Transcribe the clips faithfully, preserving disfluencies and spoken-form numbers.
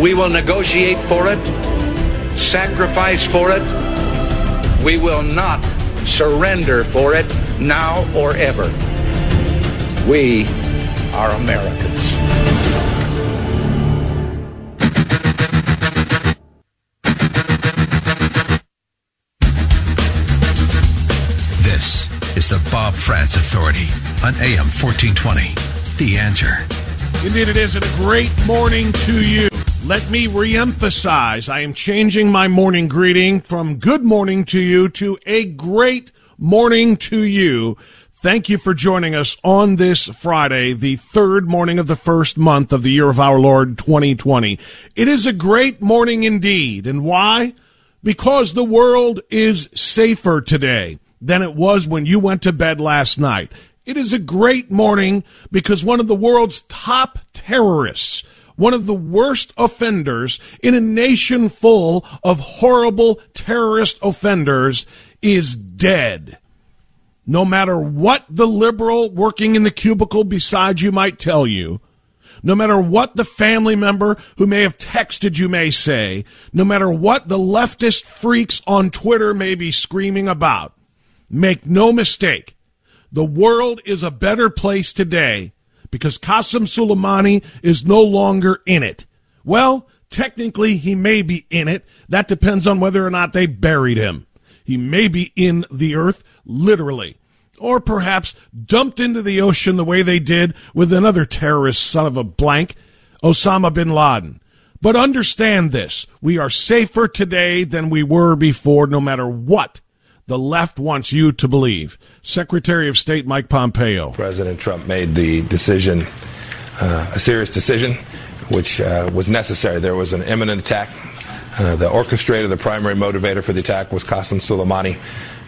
We will negotiate for it, sacrifice for it. We will not surrender for it now or ever. We are Americans. This is the Bob France Authority on A M fourteen twenty, The Answer. Indeed it is, and a great morning to you. Let me reemphasize, I am changing my morning greeting from good morning to you to a great morning to you. Thank you for joining us on this Friday, the third morning of the first month of the year of our Lord twenty twenty. It is a great morning indeed. And why? Because the world is safer today than it was when you went to bed last night. It is a great morning because one of the world's top terrorists, one of the worst offenders in a nation full of horrible terrorist offenders, is dead. No matter what the liberal working in the cubicle beside you might tell you, no matter what the family member who may have texted you may say, no matter what the leftist freaks on Twitter may be screaming about, make no mistake, the world is a better place today because Qasem Soleimani is no longer in it. Well, technically, he may be in it. That depends on whether or not they buried him. He may be in the earth, literally, or perhaps dumped into the ocean the way they did with another terrorist son of a blank, Osama bin Laden. But understand this. We are safer today than we were before, no matter what the left wants you to believe. Secretary of State Mike Pompeo. President Trump made the decision, uh, a serious decision, which uh, was necessary. There was an imminent attack. Uh, the orchestrator, the primary motivator for the attack was Qasem Soleimani.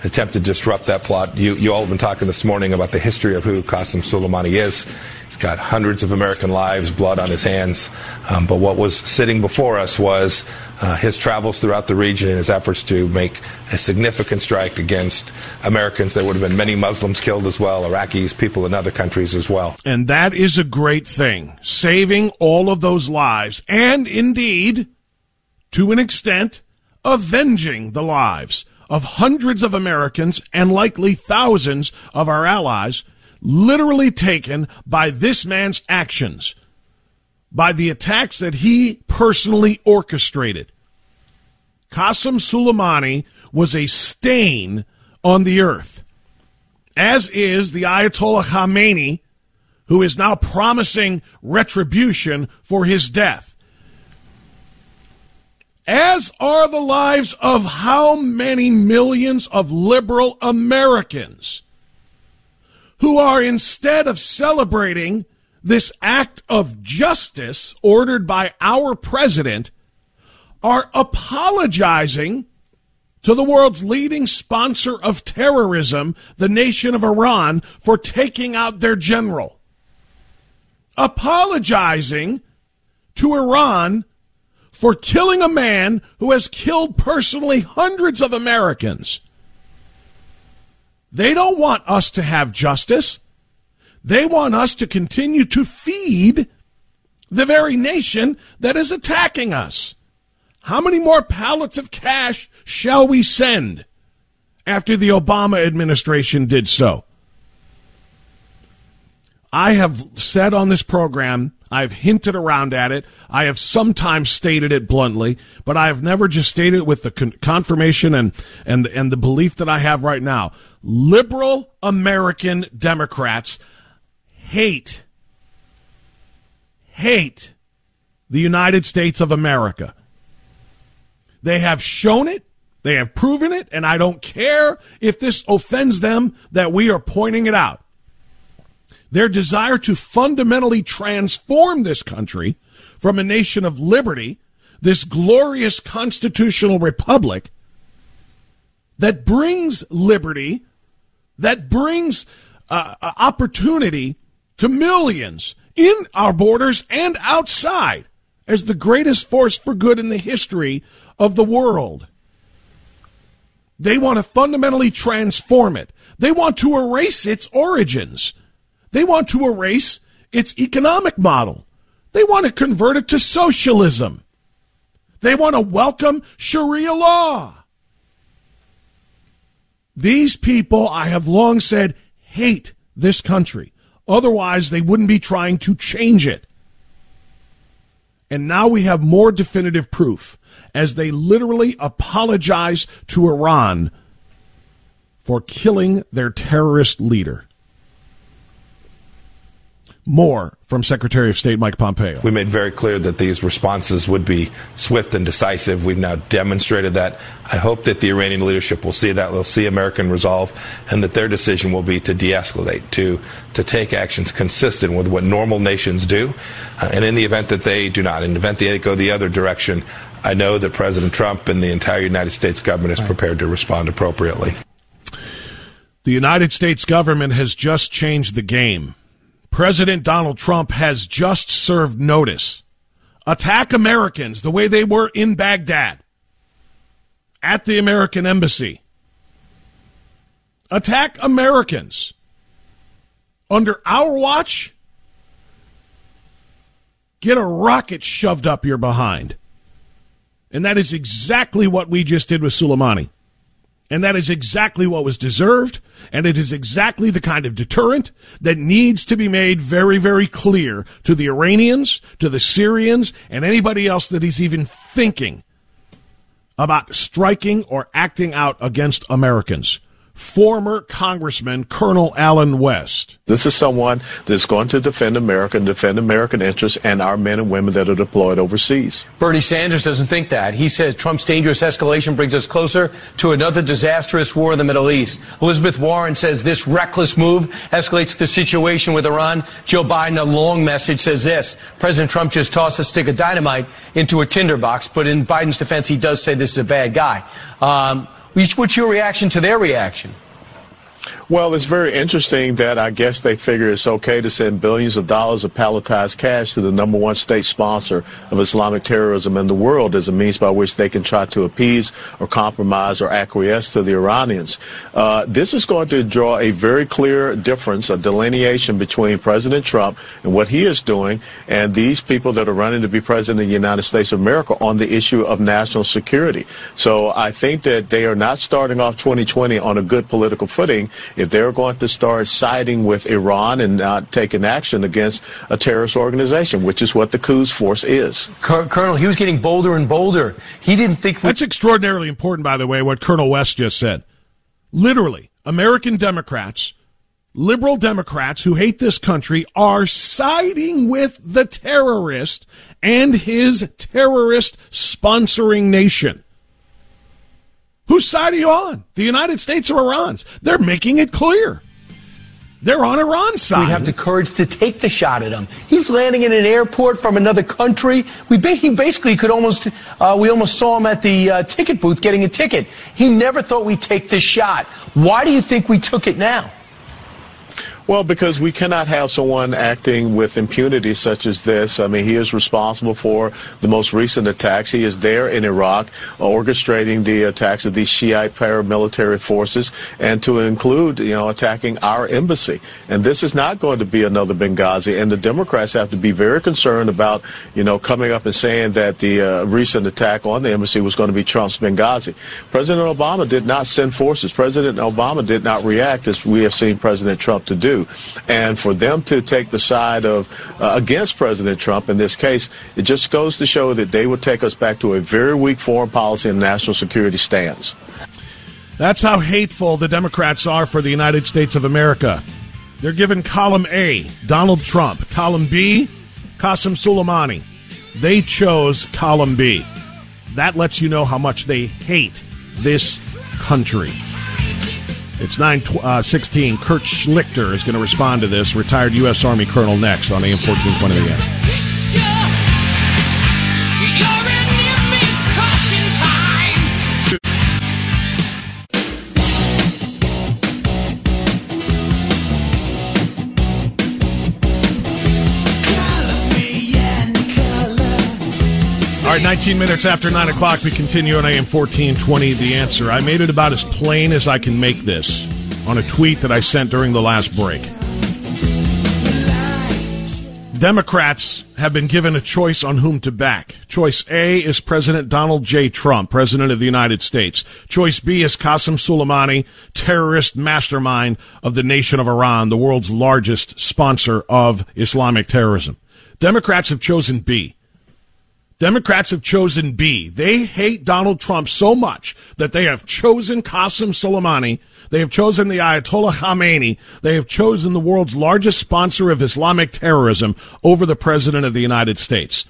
Attempt to disrupt that plot. You, you all have been talking this morning about the history of who Qasem Soleimani is. He's got hundreds of American lives, blood on his hands. Um, but what was sitting before us was uh, his travels throughout the region and his efforts to make a significant strike against Americans. There would have been many Muslims killed as well, Iraqis, people in other countries as well. And that is a great thing, saving all of those lives and, indeed, to an extent, avenging the lives of hundreds of Americans and likely thousands of our allies literally taken by this man's actions, by the attacks that he personally orchestrated. Qasem Soleimani was a stain on the earth, as is the Ayatollah Khamenei, who is now promising retribution for his death. As are the lives of how many millions of liberal Americans who are, instead of celebrating this act of justice ordered by our president, are apologizing to the world's leading sponsor of terrorism, the nation of Iran, for taking out their general. Apologizing to Iran for killing a man who has killed personally hundreds of Americans. They don't want us to have justice. They want us to continue to feed the very nation that is attacking us. How many more pallets of cash shall we send after the Obama administration did so? I have said on this program, I've hinted around at it, I have sometimes stated it bluntly, but I have never just stated it with the con- confirmation and, and, and the belief that I have right now. Liberal American Democrats hate, hate the United States of America. They have shown it, they have proven it, and I don't care if this offends them that we are pointing it out. Their desire to fundamentally transform this country from a nation of liberty, this glorious constitutional republic that brings liberty, that brings uh, opportunity to millions in our borders and outside as the greatest force for good in the history of the world. They want to fundamentally transform it. They want to erase its origins. They want to erase its economic model. They want to convert it to socialism. They want to welcome Sharia law. These people, I have long said, hate this country. Otherwise, they wouldn't be trying to change it. And now we have more definitive proof as they literally apologize to Iran for killing their terrorist leader. More from Secretary of State Mike Pompeo. We made very clear that these responses would be swift and decisive. We've now demonstrated that. I hope that the Iranian leadership will see that, they'll see American resolve, and that their decision will be to de-escalate, to, to take actions consistent with what normal nations do. Uh, and in the event that they do not, in the event that they go the other direction, I know that President Trump and the entire United States government is prepared to respond appropriately. The United States government has just changed the game. President Donald Trump has just served notice. Attack Americans the way they were in Baghdad, at the American embassy. Attack Americans under our watch. Get a rocket shoved up your behind. And that is exactly what we just did with Soleimani. And that is exactly what was deserved, and it is exactly the kind of deterrent that needs to be made very, very clear to the Iranians, to the Syrians, and anybody else that is even thinking about striking or acting out against Americans. Former Congressman Colonel Allen West. This is someone that's going to defend America and defend American interests and our men and women that are deployed overseas. Bernie Sanders doesn't think that. He says Trump's dangerous escalation brings us closer to another disastrous war in the Middle East. Elizabeth Warren says this reckless move escalates the situation with Iran. Joe Biden, a long message, says this: President Trump just tossed a stick of dynamite into a tinderbox, but in Biden's defense, he does say this is a bad guy. Um... What's your reaction to their reaction? Well, it's very interesting that I guess they figure it's okay to send billions of dollars of palletized cash to the number one state sponsor of Islamic terrorism in the world as a means by which they can try to appease or compromise or acquiesce to the Iranians. Uh, this is going to draw a very clear difference, a delineation between President Trump and what he is doing and these people that are running to be president of the United States of America on the issue of national security. So I think that they are not starting off twenty twenty on a good political footing if they're going to start siding with Iran and not taking action against a terrorist organization, which is what the coup's force is. Colonel, he was getting bolder and bolder. He didn't think... We- That's extraordinarily important, by the way, what Colonel West just said. Literally, American Democrats, liberal Democrats who hate this country are siding with the terrorist and his terrorist-sponsoring nation. Whose side are you on? The United States or Iran's? They're making it clear. They're on Iran's side. We have the courage to take the shot at him. He's landing in an airport from another country. We ba- he basically could almost, uh, we almost saw him at the uh, ticket booth getting a ticket. He never thought we'd take this shot. Why do you think we took it now? Well, because we cannot have someone acting with impunity such as this. I mean, he is responsible for the most recent attacks. He is there in Iraq orchestrating the attacks of these Shiite paramilitary forces, and to include, you know, attacking our embassy. And this is not going to be another Benghazi. And the Democrats have to be very concerned about, you know, coming up and saying that the uh, recent attack on the embassy was going to be Trump's Benghazi. President Obama did not send forces. President Obama did not react as we have seen President Trump to do. And for them to take the side of uh, against President Trump in this case, it just goes to show that they would take us back to a very weak foreign policy and national security stance. That's how hateful the Democrats are for the United States of America. They're given column A, Donald Trump. Column B, Qasem Soleimani. They chose column B. That lets you know how much they hate this country. It's nine sixteen. Uh, Kurt Schlichter is going to respond to this. Retired U S. Army Colonel next on A M fourteen twenty. All right, nineteen minutes after nine o'clock, we continue on A M fourteen twenty, The Answer. I made it about as plain as I can make this on a tweet that I sent during the last break. Democrats have been given a choice on whom to back. Choice A is President Donald J. Trump, President of the United States. Choice B is Qasem Soleimani, terrorist mastermind of the nation of Iran, the world's largest sponsor of Islamic terrorism. Democrats have chosen B. Democrats have chosen B. They hate Donald Trump so much that they have chosen Qasem Soleimani. They have chosen the Ayatollah Khamenei. They have chosen the world's largest sponsor of Islamic terrorism over the President of the United States.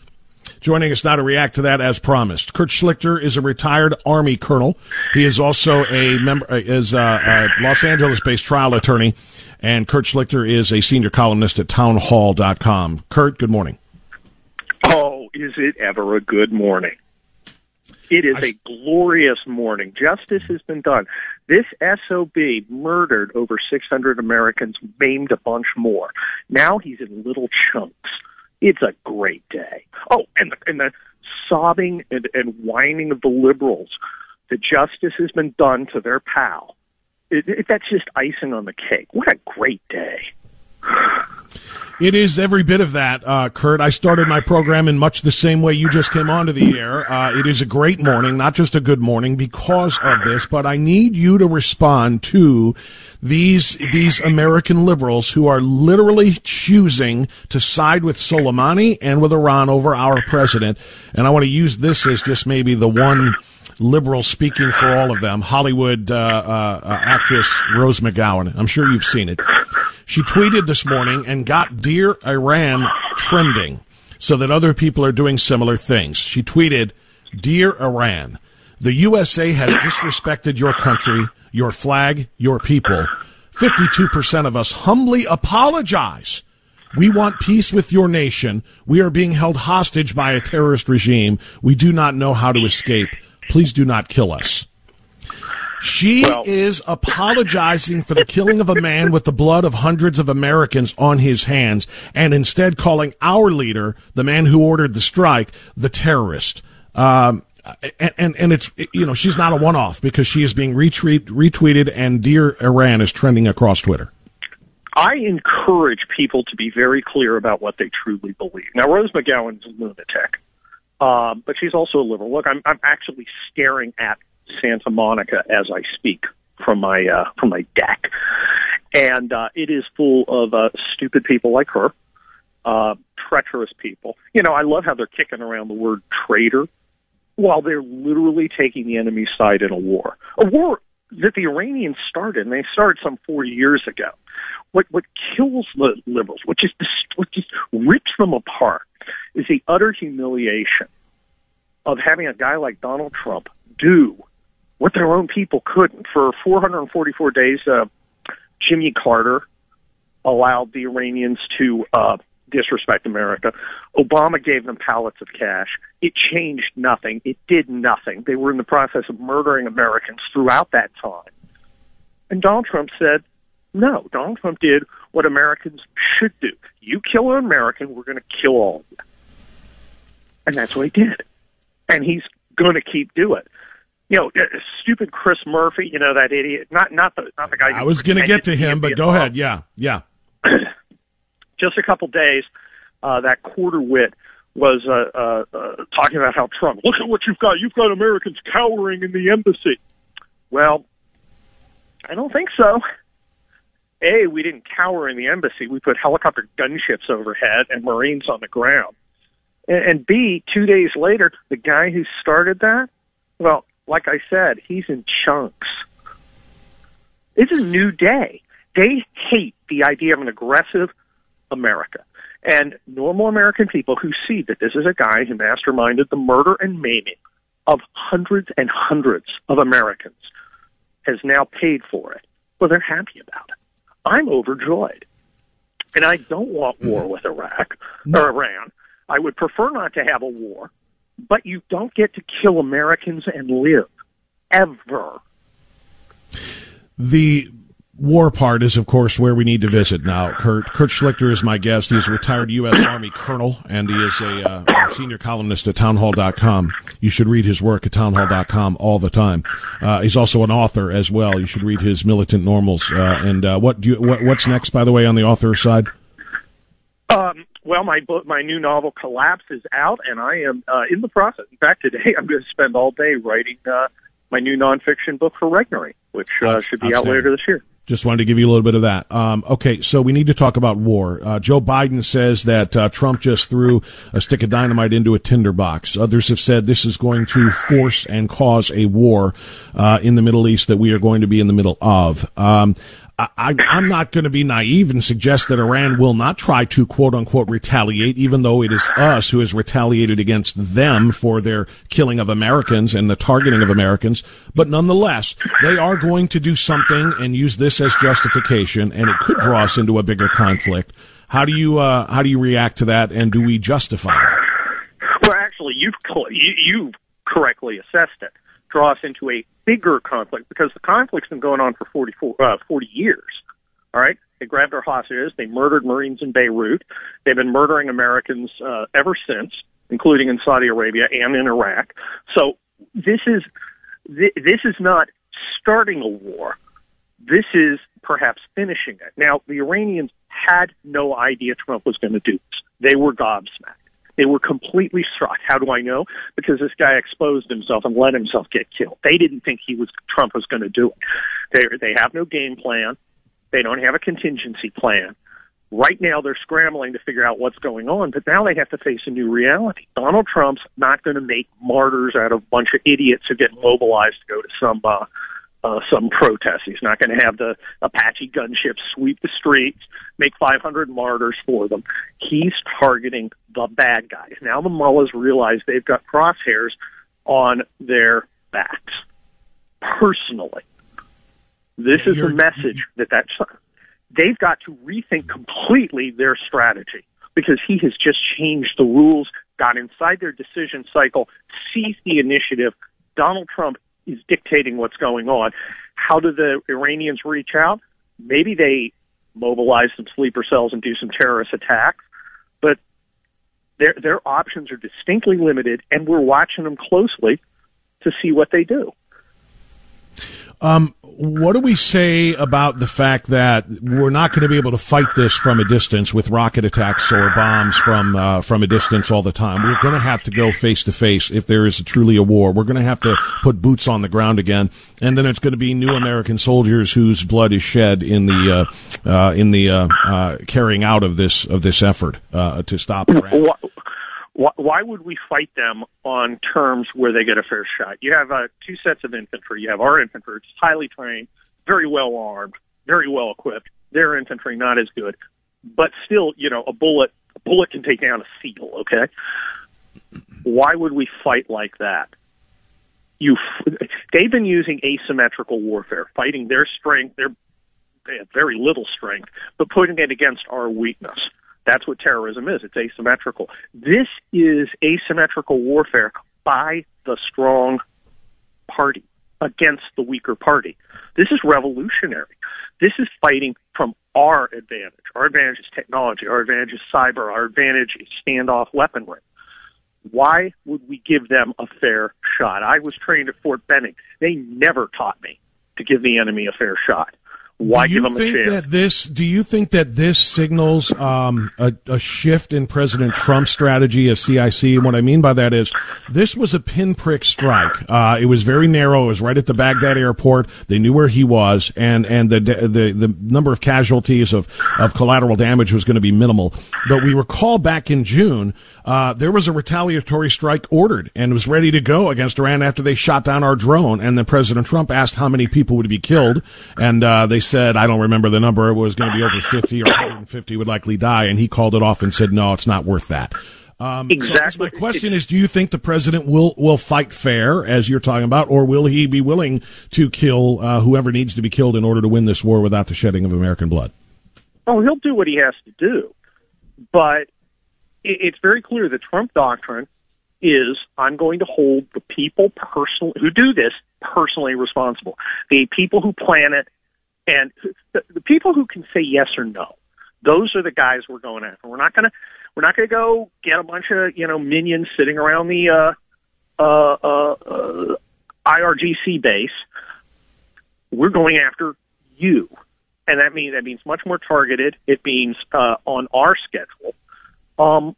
Joining us now to react to that, as promised, Kurt Schlichter is a retired Army colonel. He is also a member, is a, a Los Angeles-based trial attorney, and Kurt Schlichter is a senior columnist at town hall dot com. Kurt, good morning. Oh, is it ever a good morning? It is a glorious morning. Justice has been done. This S O B murdered over six hundred Americans, maimed a bunch more. Now he's in little chunks. It's a great day. Oh, and the, and the sobbing and, and whining of the liberals. The justice has been done to their pal. It, it, that's just icing on the cake. What a great day. It is every bit of that, uh, Kurt. I started my program in much the same way you just came onto the air. Uh, it is a great morning, not just a good morning because of this, but I need you to respond to these these American liberals who are literally choosing to side with Soleimani and with Iran over our president. And I want to use this as just maybe the one liberal speaking for all of them, Hollywood uh, uh, actress Rose McGowan. I'm sure you've seen it. She tweeted this morning and got Dear Iran trending so that other people are doing similar things. She tweeted, Dear Iran, the U S A has disrespected your country, your flag, your people. fifty-two percent of us humbly apologize. We want peace with your nation. We are being held hostage by a terrorist regime. We do not know how to escape. Please do not kill us. She well, is apologizing for the killing of a man with the blood of hundreds of Americans on his hands, and instead calling our leader, the man who ordered the strike, the terrorist. Um, and, and, and it's, you know, she's not a one-off because she is being retweet, retweeted, and Dear Iran is trending across Twitter. I encourage people to be very clear about what they truly believe. Now, Rose McGowan's a lunatic, uh, but she's also a liberal. Look, I'm, I'm actually staring at Santa Monica as I speak from my uh, from my deck, and uh, it is full of uh, stupid people like her, uh, treacherous people. You know, I love how they're kicking around the word traitor while they're literally taking the enemy's side in a war, a war that the Iranians started, and they started some four years ago. What what kills the liberals, what just what just rips them apart, is the utter humiliation of having a guy like Donald Trump do what their own people couldn't. For four hundred forty-four days, uh, Jimmy Carter allowed the Iranians to uh, disrespect America. Obama gave them pallets of cash. It changed nothing. It did nothing. They were in the process of murdering Americans throughout that time. And Donald Trump said, no, Donald Trump did what Americans should do. You kill an American, we're going to kill all of you. And that's what he did. And he's going to keep doing it. You know, stupid Chris Murphy, you know, that idiot. Not not the not the guy. I was going to get to him, but go ahead. Yeah, yeah. Just a couple days, uh, that quarter wit was uh, uh, uh, talking about how Trump, look at what you've got. You've got Americans cowering in the embassy. Well, I don't think so. A, we didn't cower in the embassy. We put helicopter gunships overhead and Marines on the ground. And, and B, two days later, the guy who started that, well, like I said, he's in chunks. It's a new day. They hate the idea of an aggressive America. And normal American people who see that this is a guy who masterminded the murder and maiming of hundreds and hundreds of Americans has now paid for it. Well, they're happy about it. I'm overjoyed. And I don't want war with Iraq or Iran. I would prefer not to have a war. But you don't get to kill Americans and live, ever. The war part is, of course, where we need to visit now. Kurt, Kurt Schlichter is my guest. He's a retired U S Army colonel, and he is a uh, senior columnist at town hall dot com. You should read his work at town hall dot com all the time. Uh, he's also an author as well. You should read his Militant Normals. Uh, and uh, what do you, what, what's next, by the way, on the author side? Um. Well, my book, my new novel, Collapse, is out, and I am uh, in the process. In fact, today I'm going to spend all day writing uh, my new nonfiction book for Regnery, which uh, should be out later this year. Just wanted to give you a little bit of that. Um, okay, so we need to talk about war. Uh, Joe Biden says that uh, Trump just threw a stick of dynamite into a tinderbox. Others have said this is going to force and cause a war uh, in the Middle East that we are going to be in the middle of. Um I, I'm not going to be naive and suggest that Iran will not try to, quote-unquote, retaliate, even though it is us who has retaliated against them for their killing of Americans and the targeting of Americans. But nonetheless, they are going to do something and use this as justification, and it could draw us into a bigger conflict. How do you uh, how do you react to that, and do we justify it? Well, actually, you've, you've correctly assessed it. Draw us into a bigger conflict, because the conflict's been going on for forty-four, uh, forty years, all right? They grabbed our hostages. They murdered Marines in Beirut. They've been murdering Americans uh, ever since, including in Saudi Arabia and in Iraq. So this is th- this is not starting a war. This is perhaps finishing it. Now, the Iranians had no idea Trump was going to do this. They were gobsmacked. They were completely struck. How do I know? Because this guy exposed himself and let himself get killed. They didn't think he was Trump was going to do it. They they have no game plan. They don't have a contingency plan. Right now, they're scrambling to figure out what's going on. But now they have to face a new reality. Donald Trump's not going to make martyrs out of a bunch of idiots who get mobilized to go to some uh, uh, some protest. He's not going to have the Apache gunships sweep the streets, make five hundred martyrs for them. He's targeting the bad guys. Now the mullahs realize they've got crosshairs on their backs. Personally, this is the message that that's, they've got to rethink completely their strategy, because he has just changed the rules, got inside their decision cycle, seized the initiative. Donald Trump is dictating what's going on. How do the Iranians reach out? Maybe they mobilize some sleeper cells and do some terrorist attacks, but Their, their options are distinctly limited, and we're watching them closely to see what they do. Um, what do we say about the fact that we're not going to be able to fight this from a distance with rocket attacks or bombs from uh, from a distance all the time? We're going to have to go face-to-face if there is a, truly a war. We're going to have to put boots on the ground again, and then it's going to be new American soldiers whose blood is shed in the uh, uh, in the uh, uh, carrying out of this of this effort uh, to stop Iran. What? Why would we fight them on terms where they get a fair shot? You have uh, two sets of infantry. You have our infantry, which is highly trained, very well armed, very well equipped. Their infantry, not as good. But still, you know, a bullet a bullet can take down a SEAL, okay? Why would we fight like that? You, They've been using asymmetrical warfare, fighting their strength. Their, they have very little strength, but putting it against our weakness. That's what terrorism is. It's asymmetrical. This is asymmetrical warfare by the strong party against the weaker party. This is revolutionary. This is fighting from our advantage. Our advantage is technology. Our advantage is cyber. Our advantage is standoff weaponry. Why would we give them a fair shot? I was trained at Fort Benning. They never taught me to give the enemy a fair shot. Why give them a chance? Do you think that this, do you think that this signals um, a, a shift in President Trump's strategy as C I C? What I mean by that is this was a pinprick strike. Uh, it was very narrow. It was right at the Baghdad airport. They knew where he was, and and the the, the number of casualties of, of collateral damage was going to be minimal. But we recall back in June, uh, there was a retaliatory strike ordered and was ready to go against Iran after they shot down our drone. And then President Trump asked how many people would be killed, and uh, they said, I don't remember the number, it was going to be over fifty or one hundred fifty would likely die, and he called it off and said, no, it's not worth that. Um, exactly. So my question is, do you think the president will, will fight fair, as you're talking about, or will he be willing to kill uh, whoever needs to be killed in order to win this war without the shedding of American blood? Oh, he'll do what he has to do. But it's very clear the Trump doctrine is, I'm going to hold the people personally who do this personally responsible. The people who plan it, and the, the people who can say yes or no, those are the guys we're going after. We're not going to, we're not going to go get a bunch of, you know, minions sitting around the uh, uh, uh, uh, I R G C base. We're going after you, and that means that means much more targeted. It means uh, on our schedule. Um,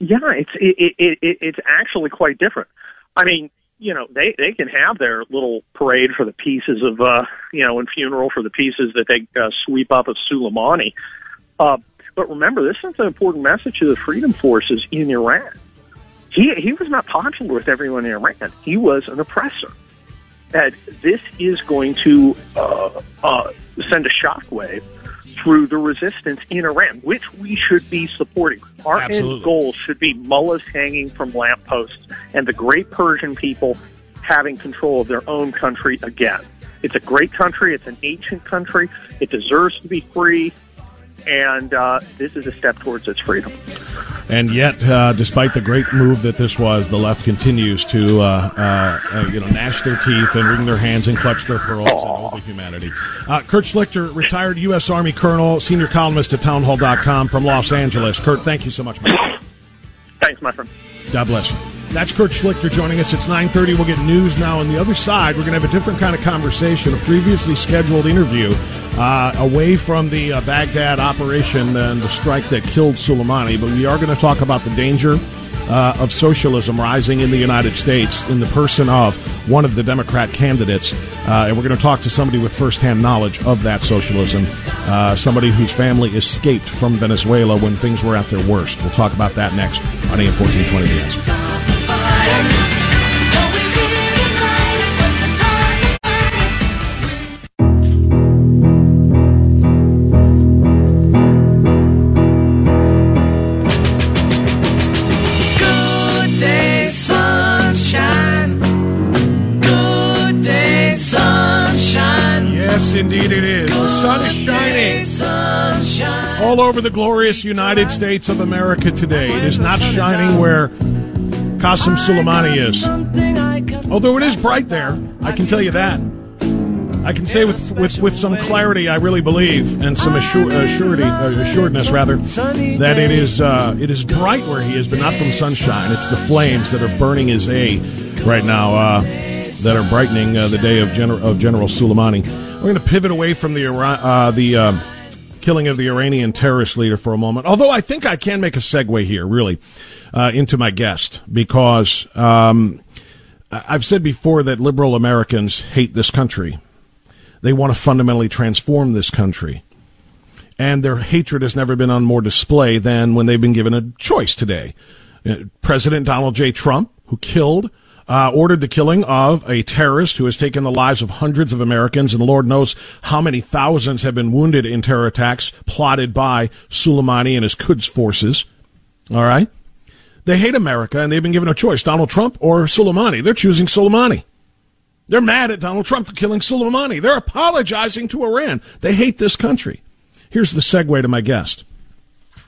yeah, it's it, it, it, it's actually quite different. I mean, you know, they, they can have their little parade for the pieces of, uh, you know, and funeral for the pieces that they uh, sweep up of Soleimani. Uh, but remember, this is an important message to the freedom forces in Iran. He he was not popular with everyone in Iran. He was an oppressor. And this is going to uh, uh, send a shockwave through the resistance in Iran, which we should be supporting. Our Absolutely. End goal should be mullahs hanging from lampposts and the great Persian people having control of their own country again. It's a great country. It's an ancient country. It deserves to be free. And uh, this is a step towards its freedom. And yet, uh, despite the great move that this was, the left continues to, uh, uh, you know, gnash their teeth and wring their hands and clutch their pearls Aww. And all the humanity. Uh, Kurt Schlichter, retired U S Army Colonel, senior columnist at town hall dot com from Los Angeles. Kurt, thank you so much, my friend. Thanks, my friend. God bless you. That's Kurt Schlichter joining us. It's nine thirty. We'll get news now. On the other side, we're going to have a different kind of conversation, a previously scheduled interview uh, away from the uh, Baghdad operation and the strike that killed Soleimani. But we are going to talk about the danger uh, of socialism rising in the United States in the person of one of the Democrat candidates. Uh, and we're going to talk to somebody with firsthand knowledge of that socialism, uh, somebody whose family escaped from Venezuela when things were at their worst. We'll talk about that next on A M fourteen twenty The Answer. Indeed it is. The sun is shining sunshine. All over the glorious United States of America today. It is not shining where Qasem Soleimani is. Although it is bright there, I can tell you that. I can say with, with, with some clarity, I really believe, and some assur- uh, surety, uh, assuredness, rather, that it is uh, it is bright where he is, but not from sunshine. It's the flames that are burning his A right now uh, that are brightening uh, the day of, Gen- of General Soleimani. We're going to pivot away from the uh, the uh, killing of the Iranian terrorist leader for a moment, although I think I can make a segue here, really, uh, into my guest, because um, I've said before that liberal Americans hate this country. They want to fundamentally transform this country, and their hatred has never been on more display than when they've been given a choice today. President Donald J. Trump, who killed Uh, ordered the killing of a terrorist who has taken the lives of hundreds of Americans, and Lord knows how many thousands have been wounded in terror attacks plotted by Soleimani and his Quds forces. All right? They hate America, and they've been given a choice, Donald Trump or Soleimani. They're choosing Soleimani. They're mad at Donald Trump for killing Soleimani. They're apologizing to Iran. They hate this country. Here's the segue to my guest.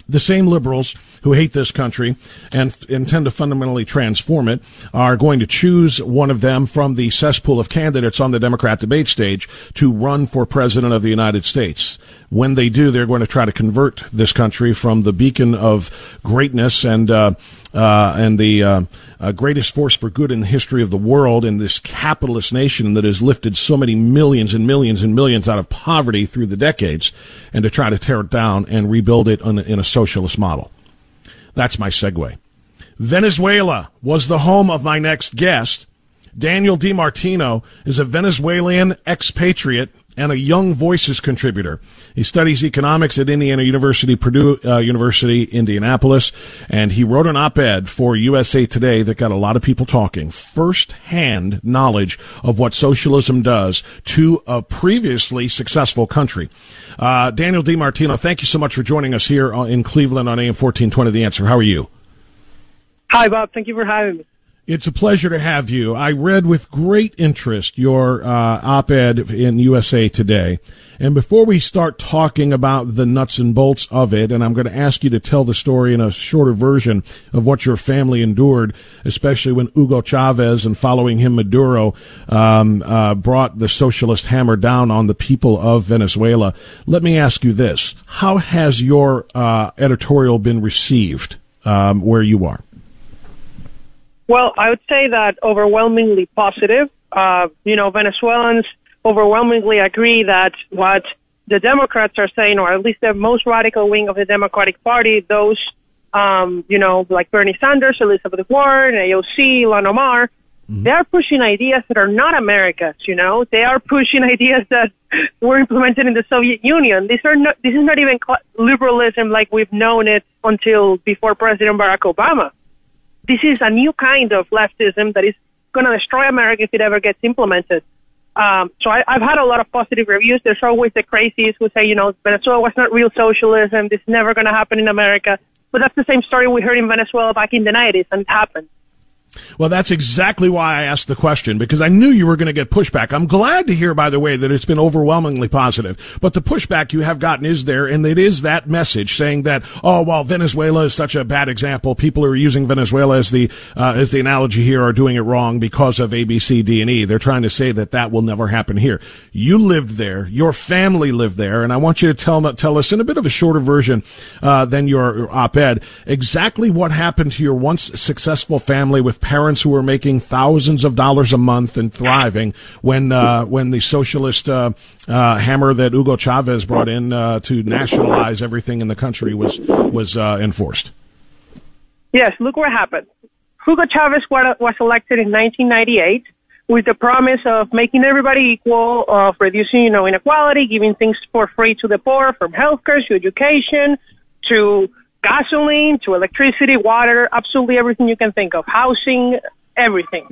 The same liberals who hate this country and f- intend to fundamentally transform it are going to choose one of them from the cesspool of candidates on the Democrat debate stage to run for president of the United States. When they do, they're going to try to convert this country from the beacon of greatness and uh, uh, and the uh, uh, greatest force for good in the history of the world, in this capitalist nation that has lifted so many millions and millions and millions out of poverty through the decades, and to try to tear it down and rebuild it in a, in a socialist model. That's my segue. Venezuela was the home of my next guest. Daniel DiMartino is a Venezuelan expatriate and a Young Voices contributor. He studies economics at Indiana University, Purdue uh, University, Indianapolis, and he wrote an op-ed for U S A Today that got a lot of people talking. First-hand knowledge of what socialism does to a previously successful country. Uh, Daniel DiMartino, thank you so much for joining us here in Cleveland on A M fourteen twenty The Answer. How are you? Hi, Bob. Thank you for having me. It's a pleasure to have you. I read with great interest your uh, op-ed in U S A Today. And before we start talking about the nuts and bolts of it, and I'm going to ask you to tell the story in a shorter version of what your family endured, especially when Hugo Chavez and following him Maduro um, uh, brought the socialist hammer down on the people of Venezuela, let me ask you this. How has your uh, editorial been received um, where you are? Well, I would say that overwhelmingly positive. Uh, you know, Venezuelans overwhelmingly agree that what the Democrats are saying, or at least the most radical wing of the Democratic Party, those, um, you know, like Bernie Sanders, Elizabeth Warren, A O C, Ilhan Omar, mm-hmm. they are pushing ideas that are not America's, you know. They are pushing ideas that were implemented in the Soviet Union. These are not, this is not even liberalism like we've known it until before President Barack Obama. This is a new kind of leftism that is going to destroy America if it ever gets implemented. Um, so I, I've had a lot of positive reviews. There's always the crazies who say, you know, Venezuela was not real socialism. This is never going to happen in America. But that's the same story we heard in Venezuela back in the nineties, and it happened. Well, that's exactly why I asked the question, because I knew you were going to get pushback. I'm glad to hear, by the way, that it's been overwhelmingly positive. But the pushback you have gotten is there, and it is that message saying that, oh, well, Venezuela is such a bad example. People who are using Venezuela as the uh, as the analogy here are doing it wrong because of A, B, C, D, and E. They're trying to say that that will never happen here. You lived there. Your family lived there. And I want you to tell, tell us, in a bit of a shorter version uh, than your op-ed, exactly what happened to your once successful family with parents who were making thousands of dollars a month and thriving when uh, when the socialist uh, uh, hammer that Hugo Chavez brought in uh, to nationalize everything in the country was was uh, enforced. Yes, look what happened. Hugo Chavez was elected in nineteen ninety-eight with the promise of making everybody equal, of reducing, you know, inequality, giving things for free to the poor, from healthcare to education to gasoline to electricity, water, absolutely everything you can think of, housing, everything.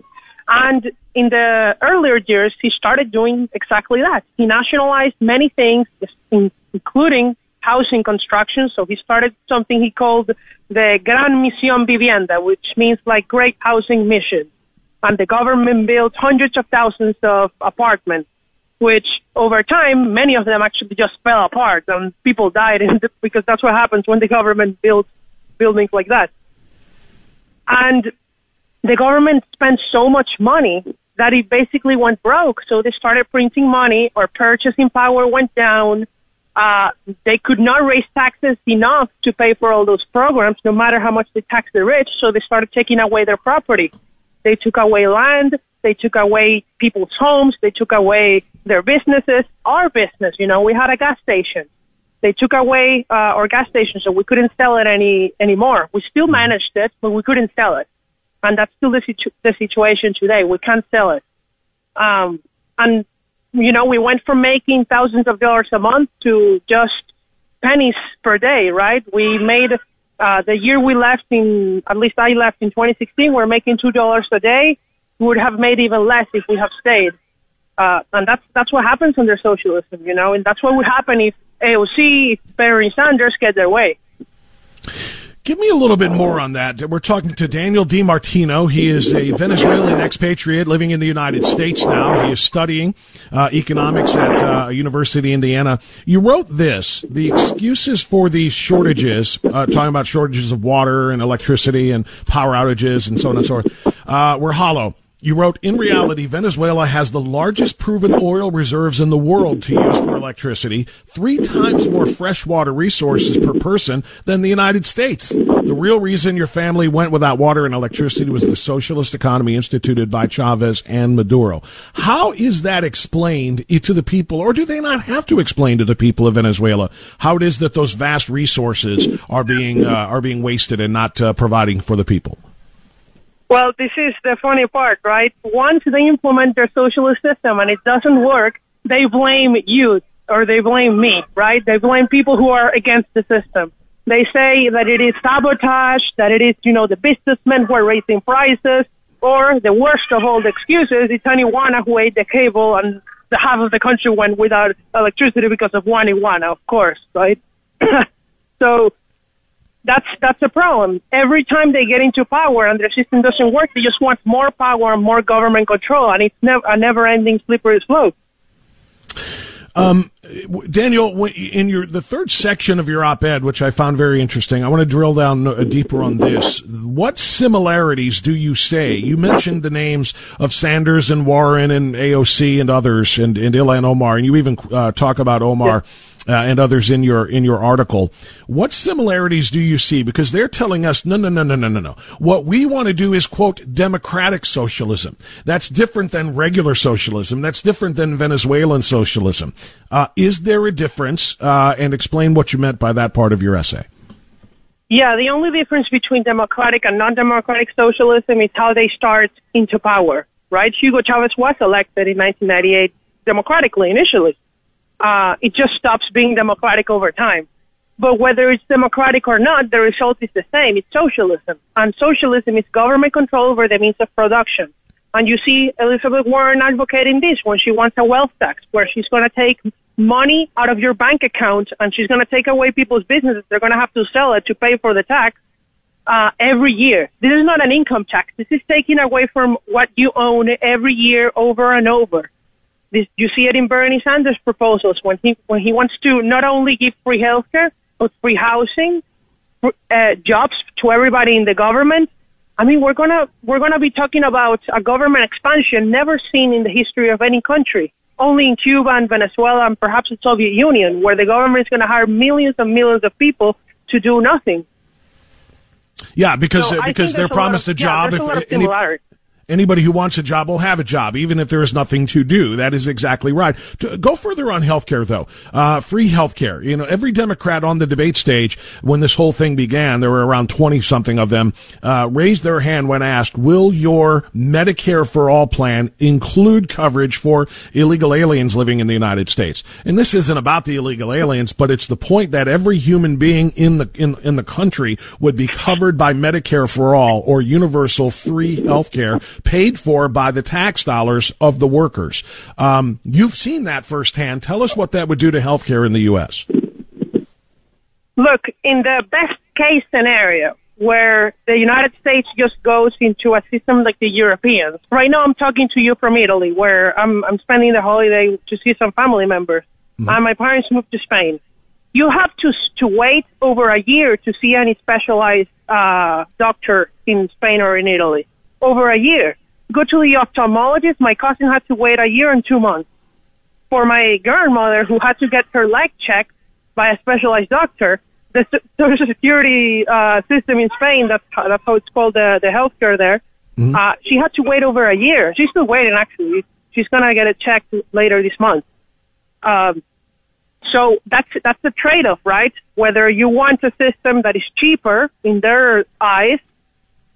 And in the earlier years, he started doing exactly that. He nationalized many things, including housing construction. So he started something he called the Gran Misión Vivienda, which means like great housing mission. And the government built hundreds of thousands of apartments, which over time, many of them actually just fell apart and people died in the, because that's what happens when the government builds buildings like that. And the government spent so much money that it basically went broke. So they started printing money, or purchasing power went down. Uh, they could not raise taxes enough to pay for all those programs, no matter how much they taxed the rich. So they started taking away their property. They took away land. They took away people's homes. They took away their businesses, our business. You know, we had a gas station. They took away uh, our gas station, so we couldn't sell it any anymore. We still managed it, but we couldn't sell it. And that's still the, situ- the situation today. We can't sell it. Um, and, you know, we went from making thousands of dollars a month to just pennies per day, right? We made, uh, the year we left in, at least I left in twenty sixteen, we're making two dollars a day. We would have made even less if we have stayed. Uh, and that's that's what happens under socialism, you know, and that's what would happen if A O C, if Bernie Sanders get their way. Give me a little bit more on that. We're talking to Daniel DiMartino. He is a Venezuelan expatriate living in the United States now. He is studying uh, economics at uh, University of Indiana. You wrote this, the excuses for these shortages, uh, talking about shortages of water and electricity and power outages and so on and so forth, uh, were hollow. You wrote, in reality, Venezuela has the largest proven oil reserves in the world to use for electricity, three times more freshwater resources per person than the United States. The real reason your family went without water and electricity was the socialist economy instituted by Chavez and Maduro. How is that explained to the people, or do they not have to explain to the people of Venezuela how it is that those vast resources are being, uh, are being wasted and not uh, providing for the people? Well, this is the funny part, right? Once they implement their socialist system and it doesn't work, they blame you or they blame me, right? They blame people who are against the system. They say that it is sabotage, that it is, you know, the businessmen who are raising prices, or the worst of all the excuses, it's Aniwana who ate the cable and the half of the country went without electricity because of one Aniwana, of course, right? So... That's that's a problem. Every time they get into power and their system doesn't work, they just want more power and more government control, and it's never a never-ending slippery slope. Um, Daniel, in your the third section of your op-ed, which I found very interesting, I want to drill down deeper on this. What similarities do you say? You mentioned the names of Sanders and Warren and A O C and others, and, and Ilhan Omar, and you even uh, talk about Omar. Yeah. Uh, and others in your in your article. What similarities do you see? Because they're telling us, no, no, no, no, no, no, no. What we want to do is, quote, democratic socialism. That's different than regular socialism. That's different than Venezuelan socialism. Uh, is there a difference? Uh, and explain what you meant by that part of your essay. Yeah, the only difference between democratic and non-democratic socialism is how they start into power, right? Hugo Chavez was elected in nineteen ninety-eight democratically initially. Uh, it just stops being democratic over time. But whether it's democratic or not, the result is the same. It's socialism. And socialism is government control over the means of production. And you see Elizabeth Warren advocating this when she wants a wealth tax, where she's going to take money out of your bank account and she's going to take away people's businesses. They're going to have to sell it to pay for the tax uh, every year. This is not an income tax. This is taking away from what you own every year over and over. This, you see it in Bernie Sanders' proposals when he when he wants to not only give free healthcare but free housing, uh, jobs to everybody in the government. I mean, we're gonna we're gonna be talking about a government expansion never seen in the history of any country. Only in Cuba and Venezuela and perhaps the Soviet Union, where the government is going to hire millions and millions of people to do nothing. Yeah, because so uh, because they're promised a, of, a job. Yeah, if, a lot of similarity. Anybody who wants a job will have a job, even if there is nothing to do. That is exactly right. To go further on healthcare, though. Uh, free healthcare. You know, every Democrat on the debate stage, when this whole thing began, there were around twenty something of them, uh, raised their hand when asked, will your Medicare for All plan include coverage for illegal aliens living in the United States? And this isn't about the illegal aliens, but it's the point that every human being in the, in, in the country would be covered by Medicare for All or universal free healthcare, paid for by the tax dollars of the workers. Um, you've seen that firsthand. Tell us what that would do to healthcare in the U S. Look, in the best case scenario, where the United States just goes into a system like the Europeans. Right now I'm talking to you from Italy, where I'm, I'm spending the holiday to see some family members. Mm-hmm. Uh, my parents moved to Spain. You have to to wait over a year to see any specialized uh, doctor in Spain or in Italy. Over a year. Go to the ophthalmologist. My cousin had to wait a year and two months. For my grandmother, who had to get her leg checked by a specialized doctor, the Social Security uh, system in Spain, that's how, that's how it's called, the, the healthcare there, mm-hmm. uh, she had to wait over a year. She's still waiting, actually. She's going to get it checked later this month. Um, so that's that's the trade-off, right? Whether you want a system that is cheaper in their eyes,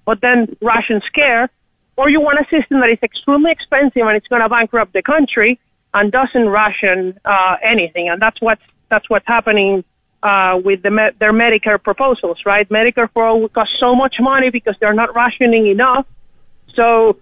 but then Russian scare, or you want a system that is extremely expensive and it's going to bankrupt the country and doesn't ration uh, anything. And that's what's, that's what's happening uh, with the me- their Medicare proposals, right? Medicare for All will cost so much money because they're not rationing enough. So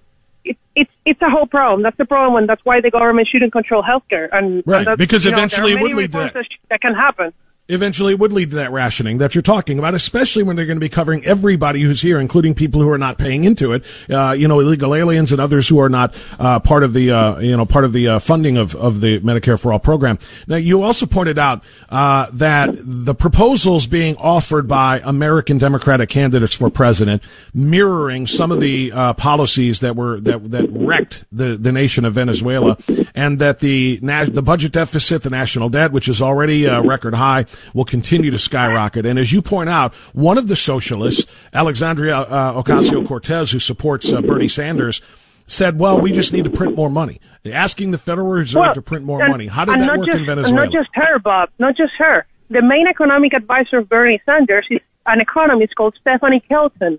it, it's it's a whole problem. That's the problem, and that's why the government shouldn't control healthcare. And, right, and because eventually know, it would lead to that. That can happen. eventually it would lead to that rationing that you're talking about, especially when they're going to be covering everybody who's here, including people who are not paying into it, uh, you know, illegal aliens and others who are not uh, part of the, uh, you know, part of the uh, funding of, of the Medicare for All program. Now, you also pointed out uh, that the proposals being offered by American Democratic candidates for president mirroring some of the uh, policies that were that that wrecked the, the nation of Venezuela, and that the the budget deficit, the national debt, which is already uh, record high, will continue to skyrocket. And as you point out, one of the socialists, Alexandria uh, Ocasio-Cortez, who supports uh, Bernie Sanders, said, well, we just need to print more money, asking the Federal Reserve well, to print more and, money. How did that work just, in Venezuela? Not just her, Bob, not just her. The main economic advisor of Bernie Sanders is an economist called Stephanie Kelton.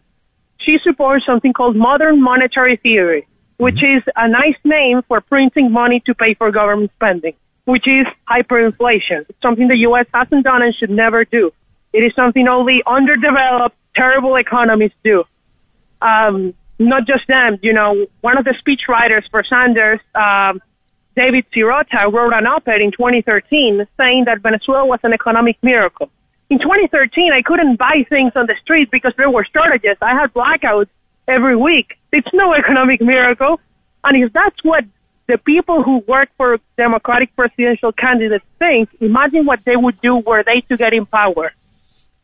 She supports something called modern monetary theory, which mm-hmm. is a nice name for printing money to pay for government spending, which is hyperinflation. It's something the U S hasn't done and should never do. It is something only underdeveloped, terrible economies do. Um, not just them. You know, one of the speechwriters for Sanders, um, David Sirota, wrote an op-ed in twenty thirteen saying that Venezuela was an economic miracle. In twenty thirteen, I couldn't buy things on the street because there were shortages. I had blackouts every week. It's no economic miracle. And if that's what the people who work for Democratic presidential candidates think, imagine what they would do were they to get in power.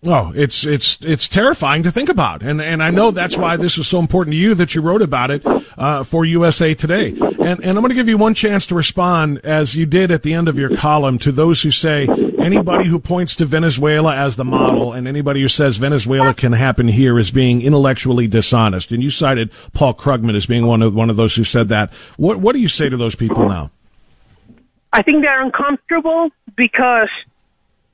Oh, it's it's it's terrifying to think about, and and I know that's why this was so important to you that you wrote about it uh, for U S A Today. And and I'm going to give you one chance to respond, as you did at the end of your column, to those who say anybody who points to Venezuela as the model and anybody who says Venezuela can happen here is being intellectually dishonest. And you cited Paul Krugman as being one of one of those who said that. What what do you say to those people now? I think they're uncomfortable because,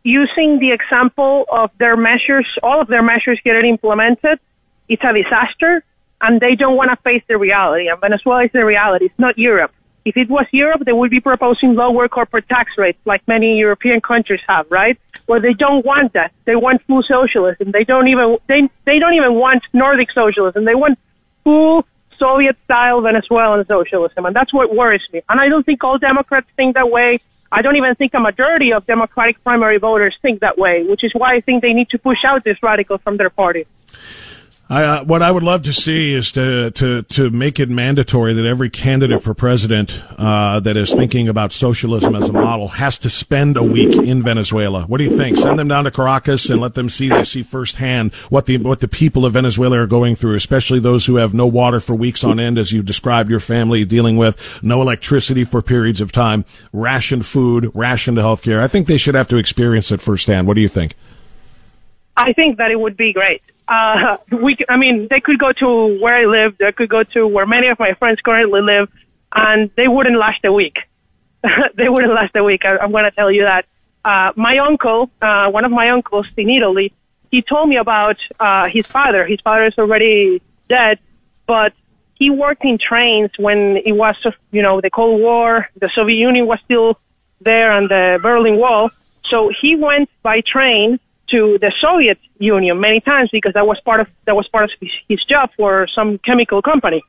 using the example of their measures, all of their measures getting implemented, it's a disaster, and they don't want to face the reality. And Venezuela is the reality. It's not Europe. If it was Europe, they would be proposing lower corporate tax rates like many European countries have, right? Well, they don't want that. They want full socialism. They don't even they they don't even want Nordic socialism. They want full Soviet-style Venezuelan socialism, and that's what worries me. And I don't think all Democrats think that way. I don't even think a majority of Democratic primary voters think that way, which is why I think they need to push out this radical from their party. I, uh, what I would love to see is to, to, to make it mandatory that every candidate for president uh, that is thinking about socialism as a model has to spend a week in Venezuela. What do you think? Send them down to Caracas and let them see they see firsthand what the what the people of Venezuela are going through, especially those who have no water for weeks on end, as you described your family dealing with, no electricity for periods of time, rationed food, rationed healthcare. I think they should have to experience it firsthand. What do you think? I think that it would be great. Uh, we, I mean, they could go to where I live. They could go to where many of my friends currently live, and they wouldn't last a week. They wouldn't last a week. I, I'm going to tell you that. Uh, my uncle, uh, one of my uncles in Italy, he told me about uh, his father. His father is already dead, but he worked in trains when it was, you know, the Cold War. The Soviet Union was still there, and the Berlin Wall. So he went by train to the Soviet Union many times because that was part of that was part of his, his job for some chemical company,